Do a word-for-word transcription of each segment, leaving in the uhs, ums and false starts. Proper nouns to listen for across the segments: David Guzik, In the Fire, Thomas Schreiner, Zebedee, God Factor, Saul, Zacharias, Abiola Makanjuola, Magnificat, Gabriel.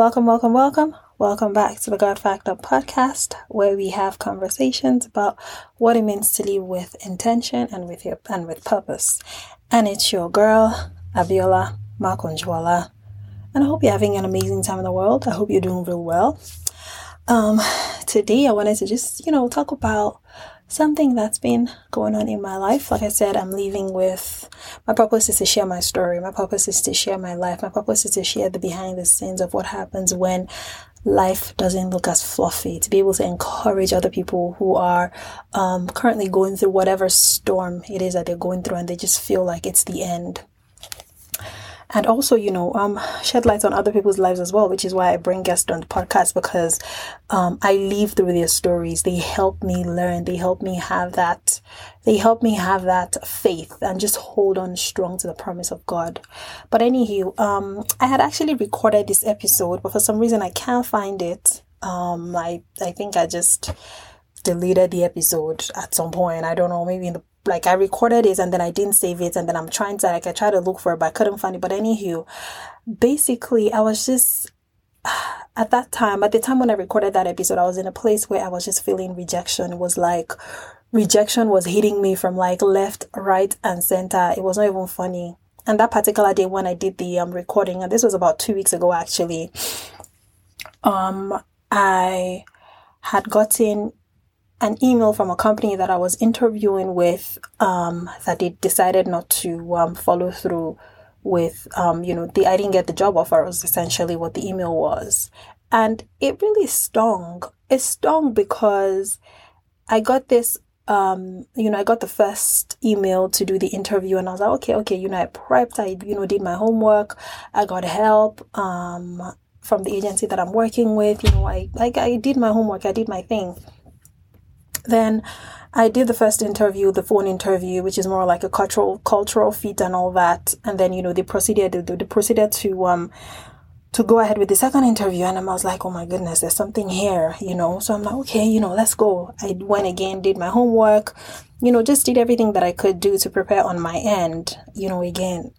Welcome, welcome, welcome. Welcome back to the God Factor podcast, where we have conversations about what it means to live with intention and with your and with purpose. And it's your girl, Abiola Makanjuola. And I hope you're having an amazing time in the world. I hope you're doing real well. Um, today I wanted to just, you know, talk about something that's been going on in my life. Like I said, I'm living with, my purpose is to share my story. My purpose is to share my life. My purpose is to share the behind the scenes of what happens when life doesn't look as fluffy. To be able to encourage other people who are um, currently going through whatever storm it is that they're going through and they just feel like it's the end. And also, you know, um, shed light on other people's lives as well, which is why I bring guests on the podcast, because um, I live through their stories. They help me learn. They help me have that. They help me have that faith and just hold on strong to the promise of God. But anywho, um, I had actually recorded this episode, but for some reason I can't find it. Um, I I think I just deleted the episode at some point. I don't know, maybe in the Like I recorded it and then I didn't save it, and then I'm trying to like I tried to look for it, but I couldn't find it. But anywho, basically I was just at that time, at the time when I recorded that episode, I was in a place where I was just feeling rejection. It was like rejection was hitting me from like left, right, and center. It was not even funny. And that particular day when I did the um recording, and this was about two weeks ago actually, um I had gotten an email from a company that I was interviewing with, um, that they decided not to um, follow through with, um, you know, the, I didn't get the job offer, was essentially what the email was. And it really stung. It stung because I got this, um, you know, I got the first email to do the interview, and I was like, okay, okay, you know, I prepped, I, you know, did my homework, I got help, um, from the agency that I'm working with, you know, I, like, I did my homework, I did my thing. Then I did the first interview, the phone interview, which is more like a cultural cultural fit and all that. And then, you know, they proceeded they, they proceeded to um to go ahead with the second interview. And I was like, oh my goodness, there's something here, you know. So I'm like, okay, you know, let's go. I went again, did my homework, you know, just did everything that I could do to prepare on my end. You know, again,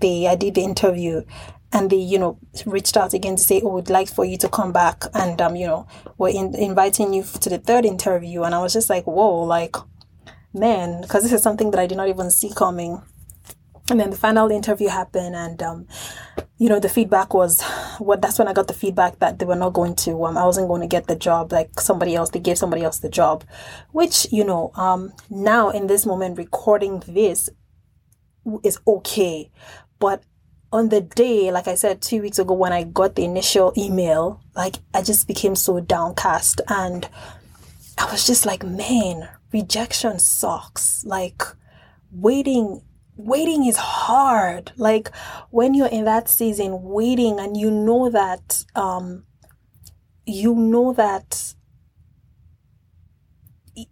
they I did the interview. And they, you know, reached out again to say, oh, we'd like for you to come back. And, um, you know, we're in- inviting you to the third interview. And I was just like, whoa, like, man, because this is something that I did not even see coming. And then the final interview happened. And, um, you know, the feedback was, well, that's when I got the feedback that they were not going to, um, I wasn't going to get the job. Like somebody else, they gave somebody else the job, which, you know, um, now in this moment recording this is okay. But on the day, like I said, two weeks ago when I got the initial email, like I just became so downcast, and I was just like, man, rejection sucks. Like waiting, waiting is hard. Like when you're in that season waiting and you know that, um, you know that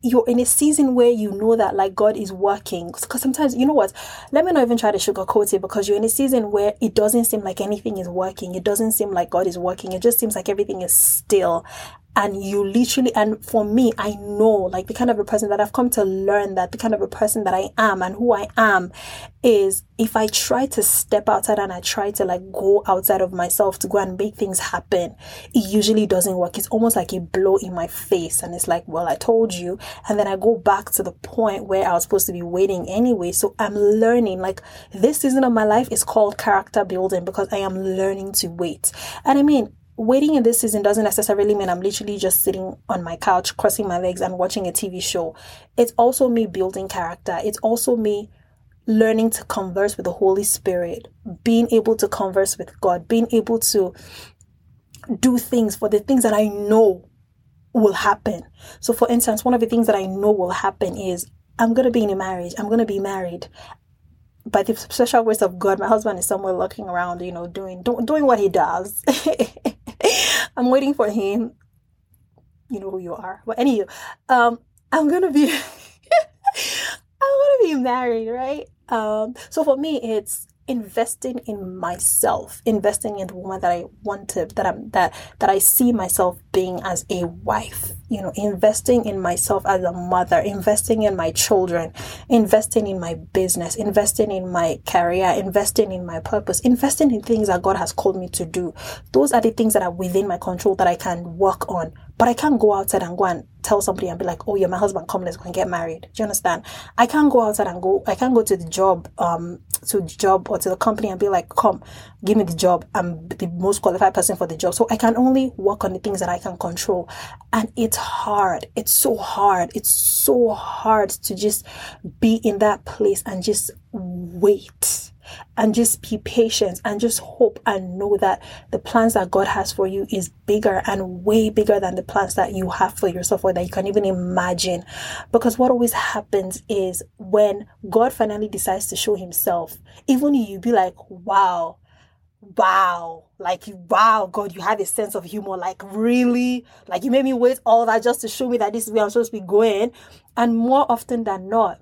you're in a season where you know that like God is working, because sometimes, you know what, let me not even try to sugarcoat it, because you're in a season where it doesn't seem like anything is working. It doesn't seem like God is working. It just seems like everything is still. And you literally, and for me, I know like the kind of a person that I've come to learn, that the kind of a person that I am and who I am is, if I try to step outside and I try to like go outside of myself to go and make things happen, it usually doesn't work. It's almost like a blow in my face, and it's like, well, I told you. And then I go back to the point where I was supposed to be waiting anyway. So I'm learning, like this season of my life is called character building, because I am learning to wait. And I mean, waiting in this season doesn't necessarily mean I'm literally just sitting on my couch, crossing my legs and watching a T V show. It's also me building character. It's also me learning to converse with the Holy Spirit, being able to converse with God, being able to do things for the things that I know will happen. So for instance, one of the things that I know will happen is I'm going to be in a marriage. I'm going to be married. By the special grace of God, my husband is somewhere looking around, you know, doing doing what he does. I'm waiting for him. You know who you are. But anyway, um, I'm gonna be, I'm gonna be married, right? Um, so for me, it's investing in myself, investing in the woman that I want to, that I'm, that, that I see myself being as a wife, you know, investing in myself as a mother, investing in my children, investing in my business, investing in my career, investing in my purpose, investing in things that God has called me to do. Those are the things that are within my control that I can work on. But I can't go outside and go and tell somebody and be like, oh yeah, my husband, come, let's go and get married. Do you understand? I can't go outside and go, I can't go to the job, um, to the job or to the company and be like, come, give me the job. I'm the most qualified person for the job. So I can only work on the things that I can control. And it's hard. It's so hard. It's so hard to just be in that place and just wait and just be patient and just hope and know that the plans that God has for you is bigger and way bigger than the plans that you have for yourself or that you can even imagine. Because what always happens is when God finally decides to show himself, even you be like, wow, wow, like, wow, God, you have a sense of humor. Like, really? Like, you made me wait all that just to show me that this is where I'm supposed to be going. And more often than not,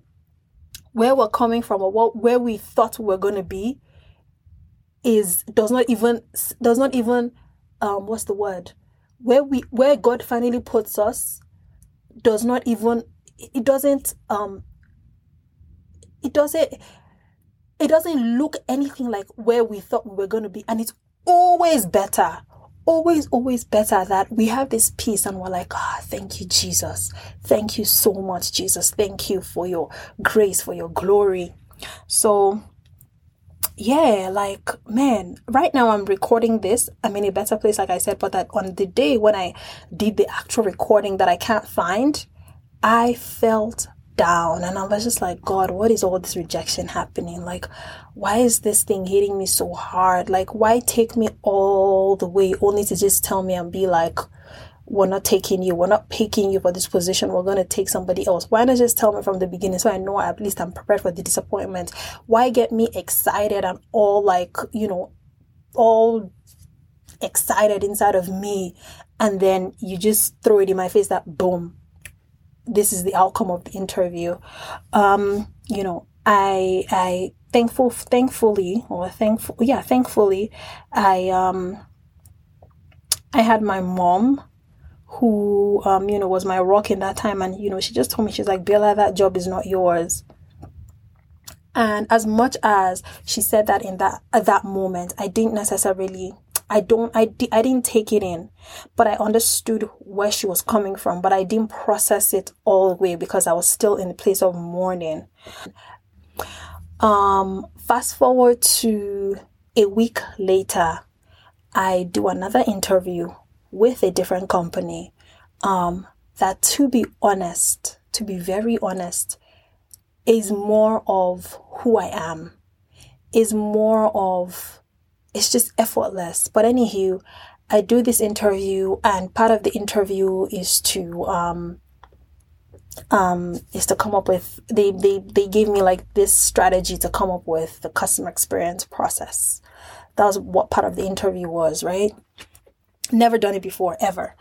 where we're coming from or what, where we thought we were going to be is does not even does not even um what's the word where we where God finally puts us does not even it doesn't um it doesn't it doesn't look anything like where we thought we were going to be. And it's always better always always better that we have this peace and we're like, ah, oh, thank you, Jesus. Thank you so much, Jesus. Thank you for your grace, for your glory. So yeah, like, man, right now I'm recording this. I'm in a better place, like I said, but that on the day when I did the actual recording that I can't find, I felt down and I was just like, God, what is all this rejection happening? Like, why is this thing hitting me so hard? Like, why take me all the way only to just tell me and be like, we're not taking you, we're not picking you for this position, we're going to take somebody else. Why not just tell me from the beginning so I know at least I'm prepared for the disappointment? Why get me excited and all, like, you know, all excited inside of me, and then you just throw it in my face that boom, this is the outcome of the interview. Um, you know, I, I thankful, thankfully, or thankful, yeah, thankfully, I, um, I had my mom who, um, you know, was my rock in that time. And, you know, she just told me, she's like, Bella, that job is not yours. And as much as she said that in that, at that moment, I didn't necessarily I don't, I, di- I didn't take it in, but I understood where she was coming from, but I didn't process it all the way because I was still in the place of mourning. Um, fast forward to a week later, I do another interview with a different company. Um, that to be honest, to be very honest, is more of who I am, is more of, it's just effortless. But anywho, I do this interview, and part of the interview is to um um is to come up with, they they they gave me like this strategy to come up with the customer experience process. That was what part of the interview was, right? Never done it before, ever.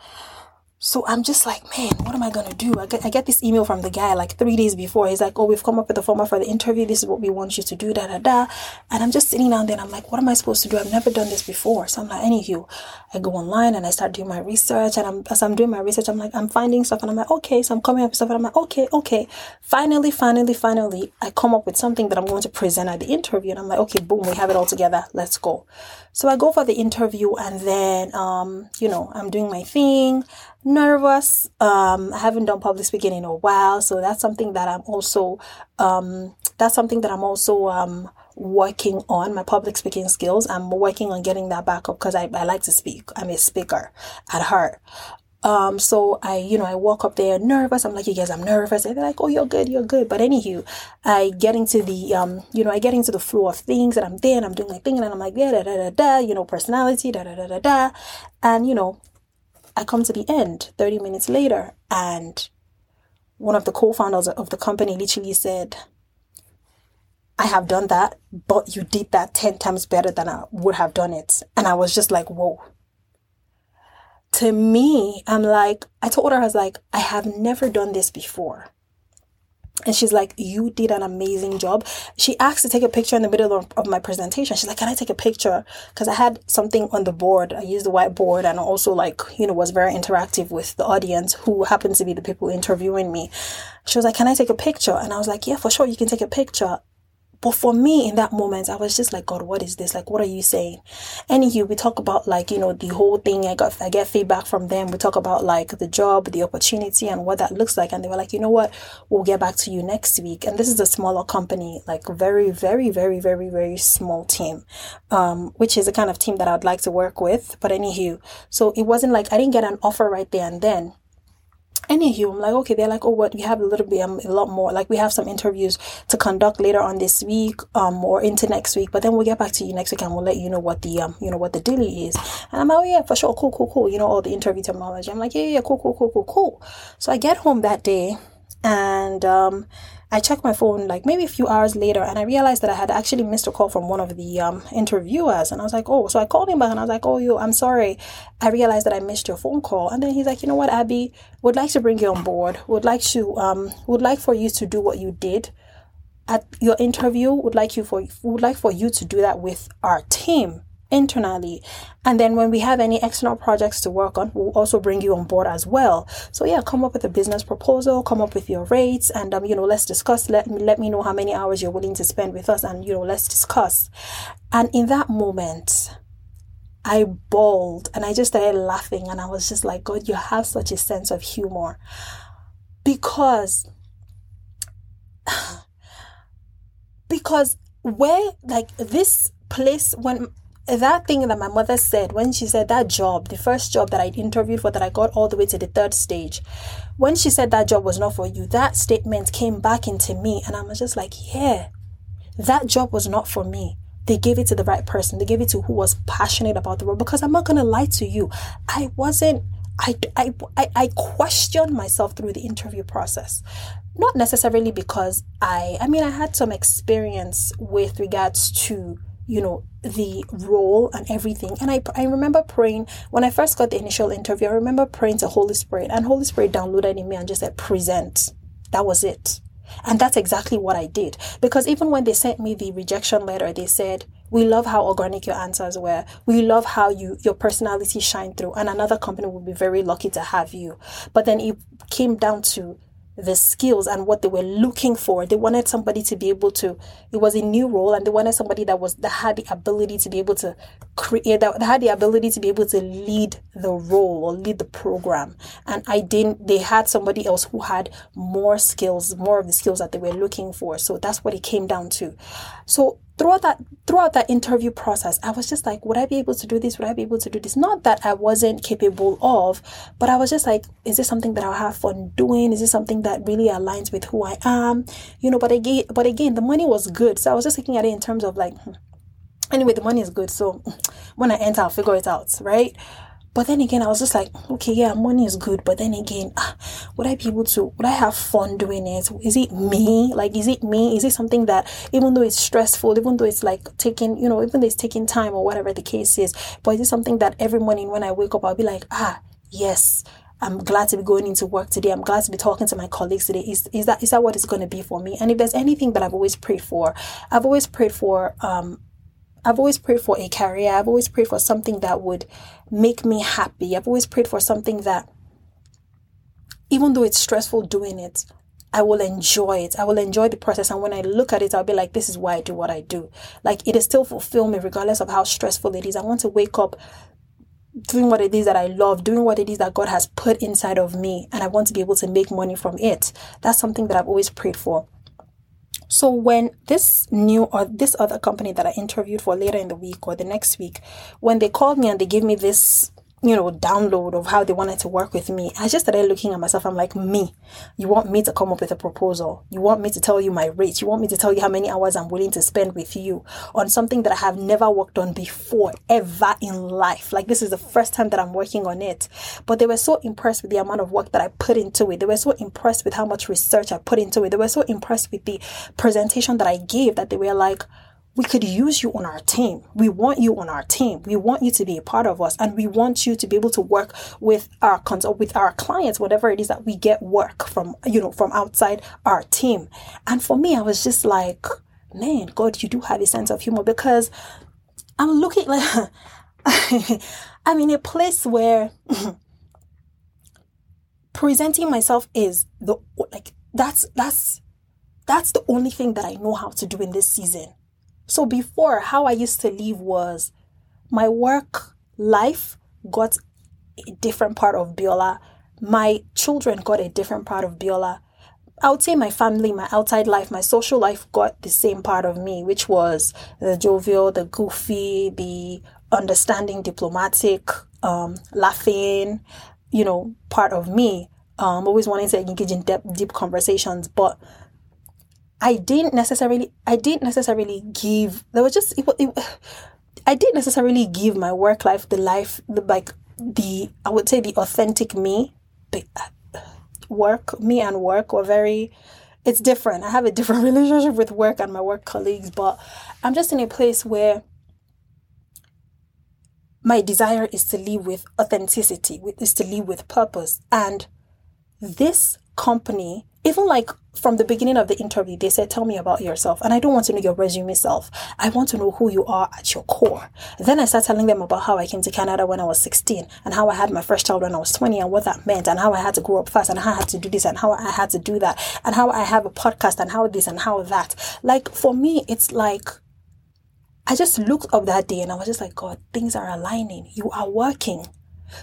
So I'm just like, man, what am I going to do? I get, I get this email from the guy like three days before. He's like, oh, we've come up with a format for the interview. This is what we want you to do, da, da, da. And I'm just sitting down there and I'm like, what am I supposed to do? I've never done this before. So I'm like, anywho, I go online and I start doing my research. And I'm, as I'm doing my research, I'm like, I'm finding stuff. And I'm like, okay. So I'm coming up with stuff. And I'm like, okay, okay. Finally, finally, finally, I come up with something that I'm going to present at the interview. And I'm like, okay, boom, we have it all together. Let's go. So I go for the interview and then, um, you know, I'm doing my thing. Nervous. Um, I haven't done public speaking in a while, so that's something that I'm also, um, that's something that I'm also, um, working on my public speaking skills. I'm working on getting that back up because I, I like to speak. I'm a speaker at heart. Um, so I, you know, I walk up there nervous. I'm like, you guys, I'm nervous. And they're like, oh, you're good. You're good. But anywho, I get into the, um, you know, I get into the flow of things and I'm there and I'm doing my thing and I'm like, yeah, da, da, da, da, you know, personality, da, da, da, da, da. And, you know, I come to the end thirty minutes later, and one of the co-founders of the company literally said, I have done that, but you did that ten times better than I would have done it. And I was just like, whoa. To me, I'm like, I told her, I was like, I have never done this before. And she's like, you did an amazing job. She asked to take a picture in the middle of, of my presentation. She's like, can I take a picture? Because I had something on the board. I used the whiteboard and also, like, you know, was very interactive with the audience who happens to be the people interviewing me. She was like, can I take a picture? And I was like, yeah, for sure, you can take a picture. But for me, in that moment, I was just like, God, what is this? Like, what are you saying? Anywho, we talk about, like, you know, the whole thing. I got, I get feedback from them. We talk about, like, the job, the opportunity, and what that looks like. And they were like, you know what? We'll get back to you next week. And this is a smaller company, like, very, very, very, very, very small team, um, which is the kind of team that I'd like to work with. But anywho, so it wasn't like I didn't get an offer right there and then. Anywho, I'm like, okay, they're like, oh, what, we have a little bit, um, a lot more, like, we have some interviews to conduct later on this week, um, or into next week, but then we'll get back to you next week and we'll let you know what the, um, you know, what the dilly is. And I'm like, oh, yeah, for sure, cool, cool, cool, you know, all the interview terminology. I'm like, yeah, yeah, cool, cool, cool, cool, cool. So I get home that day and, um, I checked my phone like maybe a few hours later and I realized that I had actually missed a call from one of the um, interviewers. And I was like, oh, so I called him back and I was like, oh, yo, I'm sorry. I realized that I missed your phone call. And then he's like, you know what, Abby, would like to bring you on board. Would like to, um, would like for you to do what you did at your interview. Would like you for, would like for you to do that with our team internally. And then when we have any external projects to work on, we'll also bring you on board as well. So yeah, come up with a business proposal, come up with your rates, and um, you know, let's discuss. Let me let me know how many hours you're willing to spend with us, and you know, let's discuss. And in that moment, I bawled and I just started laughing, and I was just like, God, you have such a sense of humor, because because where like this place when. That thing that my mother said when she said that job, the first job that I interviewed for that I got all the way to the third stage, when she said that job was not for you, that statement came back into me and I was just like, yeah, that job was not for me. They gave it to the right person. They gave it to who was passionate about the role, because I'm not going to lie to you. I wasn't, I, I, I, I questioned myself through the interview process. Not necessarily because I, I mean, I had some experience with regards to, you know, the role and everything. And I I remember praying when I first got the initial interview. I remember praying to Holy Spirit, and Holy Spirit downloaded in me and just said, present. That was it. And that's exactly what I did. Because even when they sent me the rejection letter, they said, we love how organic your answers were. We love how you your personality shined through, and another company would be very lucky to have you. But then it came down to the skills and what they were looking for. They wanted somebody to be able to, it was a new role, and they wanted somebody that was that had the ability to be able to create, that had the ability to be able to lead the role or lead the program. And I didn't, they had somebody else who had more skills, more of the skills that they were looking for. So that's what it came down to. So Throughout that, throughout that interview process, I was just like, would I be able to do this? Would I be able to do this? Not that I wasn't capable of, but I was just like, is this something that I'll have fun doing? Is this something that really aligns with who I am? You know, but again, but again, the money was good. So I was just looking at it in terms of like, anyway, the money is good. So when I enter, I'll figure it out, right? But then again, I was just like, okay, yeah, money is good. But then again, ah, would I be able to, would I have fun doing it? Is it me? Like, is it me? Is it something that, even though it's stressful, even though it's like taking, you know, even though it's taking time or whatever the case is, but is it something that every morning when I wake up, I'll be like, ah, yes, I'm glad to be going into work today. I'm glad to be talking to my colleagues today. Is is that is that what it's going to be for me? And if there's anything that I've always prayed for, I've always prayed for, um, I've always prayed for a career. I've always prayed for something that would make me happy. I've always prayed for something that, even though it's stressful doing it, I will enjoy it. I will enjoy the process. And when I look at it, I'll be like, this is why I do what I do. Like, it is still fulfilling me regardless of how stressful it is. I want to wake up doing what it is that I love, doing what it is that God has put inside of me. And I want to be able to make money from it. That's something that I've always prayed for. So when this new or this other company that I interviewed for later in the week or the next week, when they called me and they gave me this, you know, download of how they wanted to work with me, I just started looking at myself. I'm like, me, you want me to come up with a proposal? You want me to tell you my rates? You want me to tell you how many hours I'm willing to spend with you on something that I have never worked on before, ever in life? Like, this is the first time that I'm working on it. But they were so impressed with the amount of work that I put into it. They were so impressed with how much research I put into it. They were so impressed with the presentation that I gave that they were like, we could use you on our team. We want you on our team. We want you to be a part of us, and we want you to be able to work with our cons- with our clients, whatever it is that we get work from, you know, from outside our team. And for me, I was just like, man, God, you do have a sense of humor, because I'm looking like I'm in a place where presenting myself is the like that's that's that's the only thing that I know how to do in this season. So before, how I used to live was my work life got a different part of Biola. My children got a different part of Biola. I would say my family, my outside life, my social life got the same part of me, which was the jovial, the goofy, the understanding, diplomatic, um, laughing, you know, part of me. Um, always wanting to engage in deep, deep conversations, but I didn't necessarily, I didn't necessarily give, there was just, it, it, I didn't necessarily give my work life the life, the, like the, I would say the authentic me, but work, me and work were very, it's different. I have a different relationship with work and my work colleagues, but I'm just in a place where my desire is to live with authenticity, is to live with purpose. And this company, even like from the beginning of the interview, they said, tell me about yourself. And I don't want to know your resume self. I want to know who you are at your core. Then I started telling them about how I came to Canada when I was sixteen, and how I had my first child when I was twenty, and what that meant, and how I had to grow up fast, and how I had to do this, and how I had to do that, and how I have a podcast, and how this and how that. Like for me, it's like, I just looked up that day and I was just like, God, things are aligning. You are working.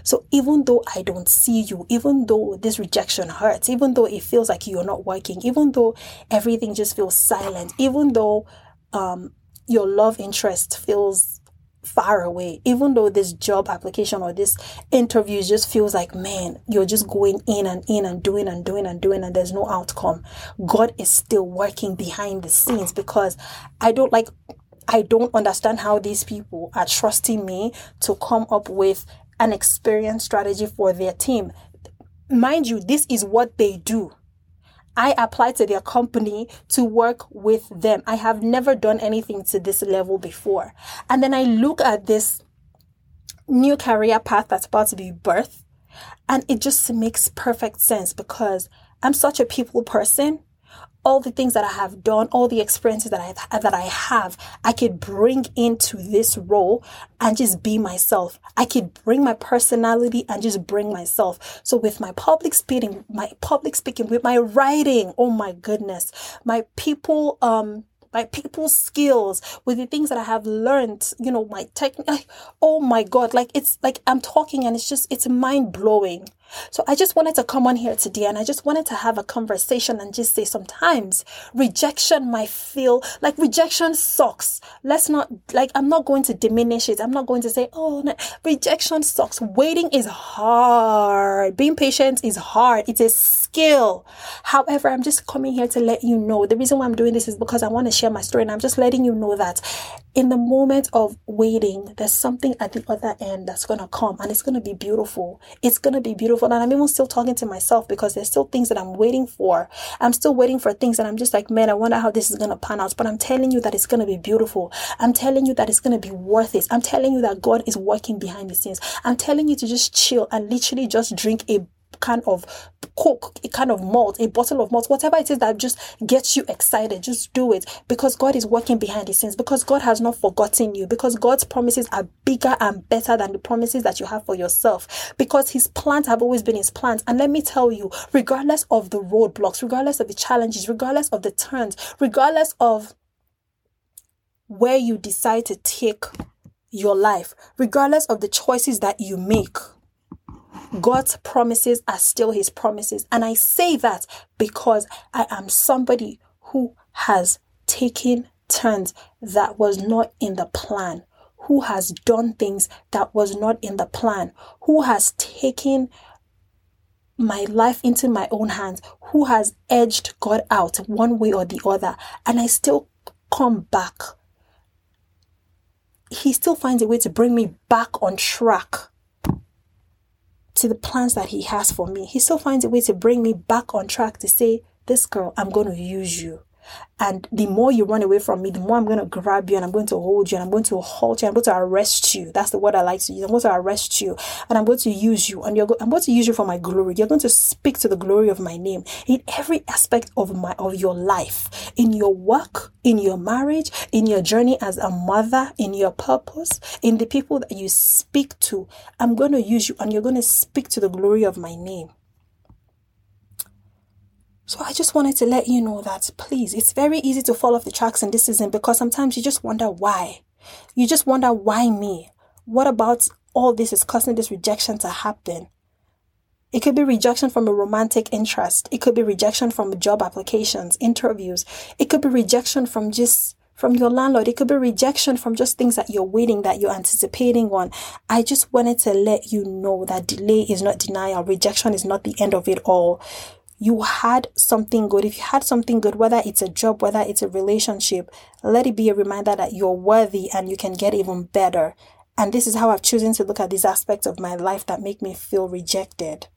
So even though I don't see you, even though this rejection hurts, even though it feels like you're not working, even though everything just feels silent, even though um, your love interest feels far away, even though this job application or this interview just feels like, man, you're just going in and in and doing and doing and doing and there's no outcome. God is still working behind the scenes, because I don't like, I don't understand how these people are trusting me to come up with an experience strategy for their team. Mind you, this is what they do. I applied to their company to work with them. I have never done anything to this level before. And then I look at this new career path that's about to be birthed, and it just makes perfect sense, because I'm such a people person. All the things that I have done, all the experiences that I that I have, I could bring into this role and just be myself. I could bring my personality and just bring myself. So with my public speaking, my public speaking, with my writing, oh my goodness, my people, um, my people skills, with the things that I have learned, you know, my technique. Oh my God, like it's like I'm talking and it's just it's mind blowing. So I just wanted to come on here today, and I just wanted to have a conversation and just say, sometimes rejection might feel like rejection sucks. Let's not like, I'm not going to diminish it. I'm not going to say, oh, no, rejection sucks. Waiting is hard. Being patient is hard. It's a skill. However, I'm just coming here to let you know, the reason why I'm doing this is because I want to share my story, and I'm just letting you know that in the moment of waiting, there's something at the other end that's going to come, and it's going to be beautiful. It's going to be beautiful. And I'm even still talking to myself, because there's still things that I'm waiting for. I'm still waiting for things, and I'm just like, man, I wonder how this is going to pan out. But I'm telling you that it's going to be beautiful. I'm telling you that it's going to be worth it. I'm telling you that God is working behind the scenes. I'm telling you to just chill and literally just drink a can of Coke, a can of malt, a bottle of malt, whatever it is that just gets you excited. Just do it, because God is working behind the scenes, because God has not forgotten you, because God's promises are bigger and better than the promises that you have for yourself, because his plans have always been his plans. And let me tell you, regardless of the roadblocks, regardless of the challenges, regardless of the turns, regardless of where you decide to take your life, regardless of the choices that you make, God's promises are still his promises. And I say that because I am somebody who has taken turns that was not in the plan, who has done things that was not in the plan, who has taken my life into my own hands, who has edged God out one way or the other. And I still come back. He still finds a way to bring me back on track to the plans that he has for me. He still finds a way to bring me back on track to say, this girl, I'm going to use you. And the more you run away from me, the more I'm going to grab you and I'm going to hold you and I'm going to halt you. I'm going to arrest you. That's the word I like to use. I'm going to arrest you and I'm going to use you. And you're go- I'm going to use you for my glory. You're going to speak to the glory of my name in every aspect of my of your life, in your work, in your marriage, in your journey as a mother, in your purpose, in the people that you speak to. I'm going to use you and you're going to speak to the glory of my name. So I just wanted to let you know that, please, it's very easy to fall off the tracks in this season because sometimes you just wonder why. You just wonder, why me? What about all this is causing this rejection to happen? It could be rejection from a romantic interest. It could be rejection from job applications, interviews. It could be rejection from just from your landlord. It could be rejection from just things that you're waiting, that you're anticipating on. I just wanted to let you know that delay is not denial. Rejection is not the end of it all. You had something good. If you had something good, whether it's a job, whether it's a relationship, let it be a reminder that you're worthy and you can get even better. And this is how I've chosen to look at these aspects of my life that make me feel rejected.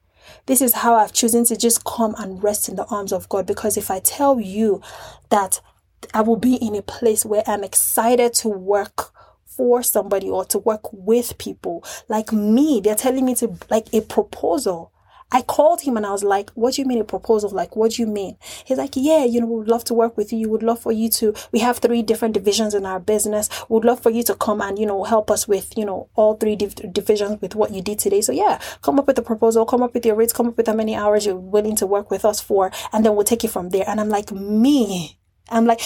This is how I've chosen to just come and rest in the arms of God. Because if I tell you that I will be in a place where I'm excited to work for somebody or to work with people, like me, they're telling me to, like, a proposal. I called him and I was like, what do you mean a proposal? Like, what do you mean? He's like, yeah, you know, we would love to work with you. We would love for you to, we have three different divisions in our business. We would love for you to come and, you know, help us with, you know, all three div- divisions with what you did today. So yeah, come up with a proposal, come up with your rates, come up with how many hours you're willing to work with us for, and then we'll take it from there. And I'm like, me, I'm like,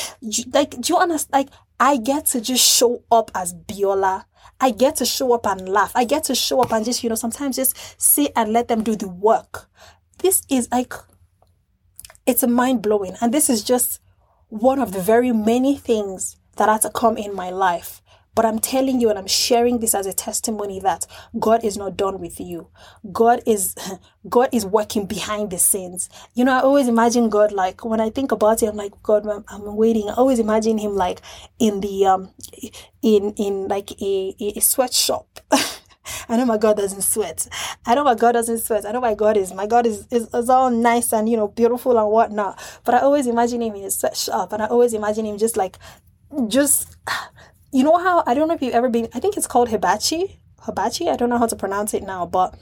like, do you understand? Like, I get to just show up as Biola. I get to show up and laugh. I get to show up and just, you know, sometimes just sit and let them do the work. This is like, it's mind-blowing. And this is just one of the very many things that had to come in my life. But I'm telling you, and I'm sharing this as a testimony, that God is not done with you. God is God is working behind the scenes. You know, I always imagine God, like, when I think about it, I'm like, God, I'm, I'm waiting. I always imagine him like in the um in in like a, a sweatshop. I know my God doesn't sweat. I know my God doesn't sweat. I know my God is, my God is, is, is all nice and, you know, beautiful and whatnot. But I always imagine him in a sweatshop, and I always imagine him just like, just you know how, I don't know if you've ever been, I think it's called hibachi, hibachi, I don't know how to pronounce it now, but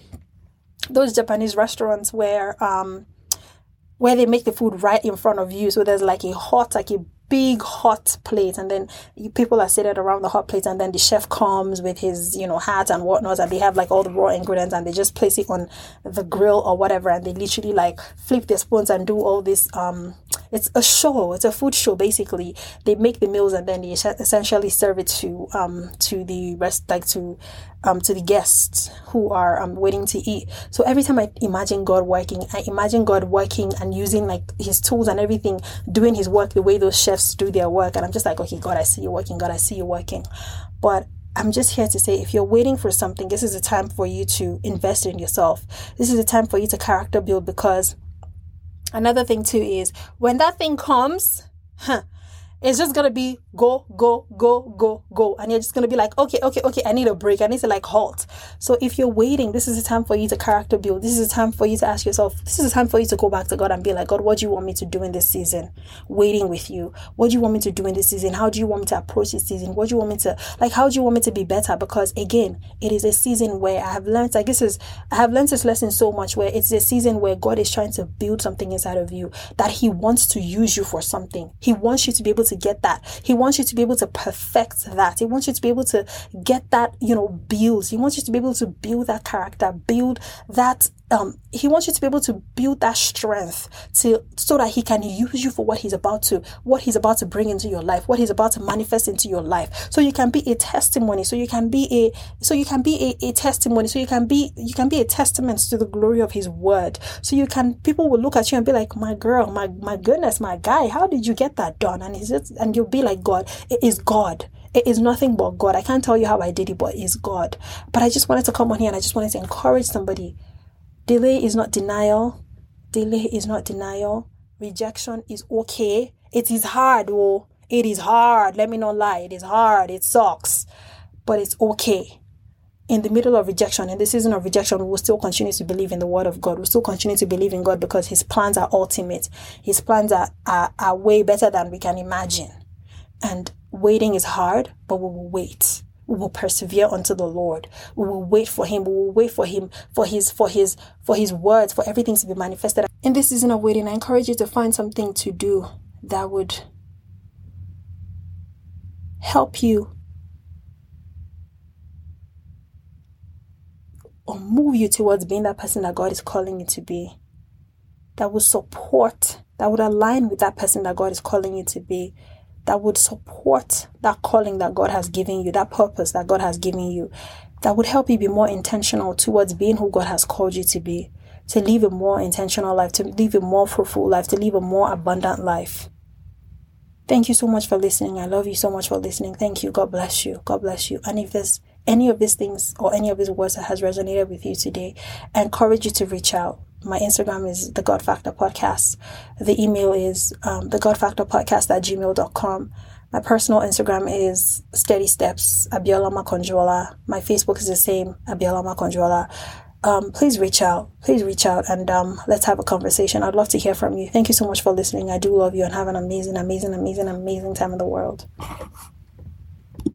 those Japanese restaurants where um, where they make the food right in front of you. So there's like a hot, like a big hot plate, and then you, people are seated around the hot plate, and then the chef comes with his, you know, hat and whatnot, and they have like all the raw ingredients, and they just place it on the grill or whatever, and they literally like flip their spoons and do all this, um, it's a show, it's a food show basically. They make the meals and then they essentially serve it to um to the rest, like to um to the guests who are um waiting to eat. So every time I imagine God working, I imagine God working and using like his tools and everything, doing his work the way those chefs do their work. And I'm just like, okay, God, I see you working, God, I see you working. But I'm just here to say, if you're waiting for something, this is a time for you to invest in yourself. This is a time for you to character build, because another thing too is, when that thing comes, huh, it's just going to be go, go, go, go, go. And you're just going to be like, okay, okay, okay, I need a break. I need to like halt. So if you're waiting, this is a time for you to character build. This is a time for you to ask yourself, this is a time for you to go back to God and be like, God, what do you want me to do in this season? Waiting with you. What do you want me to do in this season? How do you want me to approach this season? What do you want me to, like, how do you want me to be better? Because again, it is a season where I have learned, like this is, I have learned this lesson so much, where it's a season where God is trying to build something inside of you, that he wants to use you for something. He wants you to be able to get that. He wants you to be able to perfect that. He wants you to be able to get that, you know, build. He wants you to be able to build that character, build that, um, he wants you to be able to build that strength to, so that he can use you for what he's about to, what he's about to bring into your life, what he's about to manifest into your life. So you can be a testimony. So you can be a, so you can be a, a testimony. So you can be, you can be a testament to the glory of his word. So you can, people will look at you and be like, my girl, my, my goodness, my guy, how did you get that done? And he's just, and you'll be like, God, it is God. It is nothing but God. I can't tell you how I did it, but it is God. But I just wanted to come on here and I just wanted to encourage somebody. Delay is not denial. Delay is not denial. Rejection is okay. It is hard, oh. It is hard. Let me not lie. It is hard. It sucks. But it's okay. in the middle of rejection, in the season of rejection, we will still continue to believe in the word of God. We'll still continue to believe in God because his plans are ultimate. His plans are, are, are way better than we can imagine. And waiting is hard, but we will wait. We will persevere unto the Lord. We will wait for him. We will wait for him, for his, for his, for his words, for everything to be manifested. In this season of waiting, I encourage you to find something to do that would help you or move you towards being that person that God is calling you to be, that would support, that would align with that person that God is calling you to be, that would support that calling that God has given you, that purpose that God has given you, that would help you be more intentional towards being who God has called you to be, to live a more intentional life, to live a more fruitful life, to live a more abundant life. Thank you so much for listening. I love you so much for listening. Thank you. God bless you. God bless you. And if there's any of these things or any of these words that has resonated with you today, I encourage you to reach out. My Instagram is the God Factor Podcast. The email is um, the God Factor Podcast at gmail dot com. My personal Instagram is Steady Steps, Abiola Makanjuola. My Facebook is the same, Abiola Makanjuola. Um, please reach out. Please reach out and um, let's have a conversation. I'd love to hear from you. Thank you so much for listening. I do love you and have an amazing, amazing, amazing, amazing time in the world.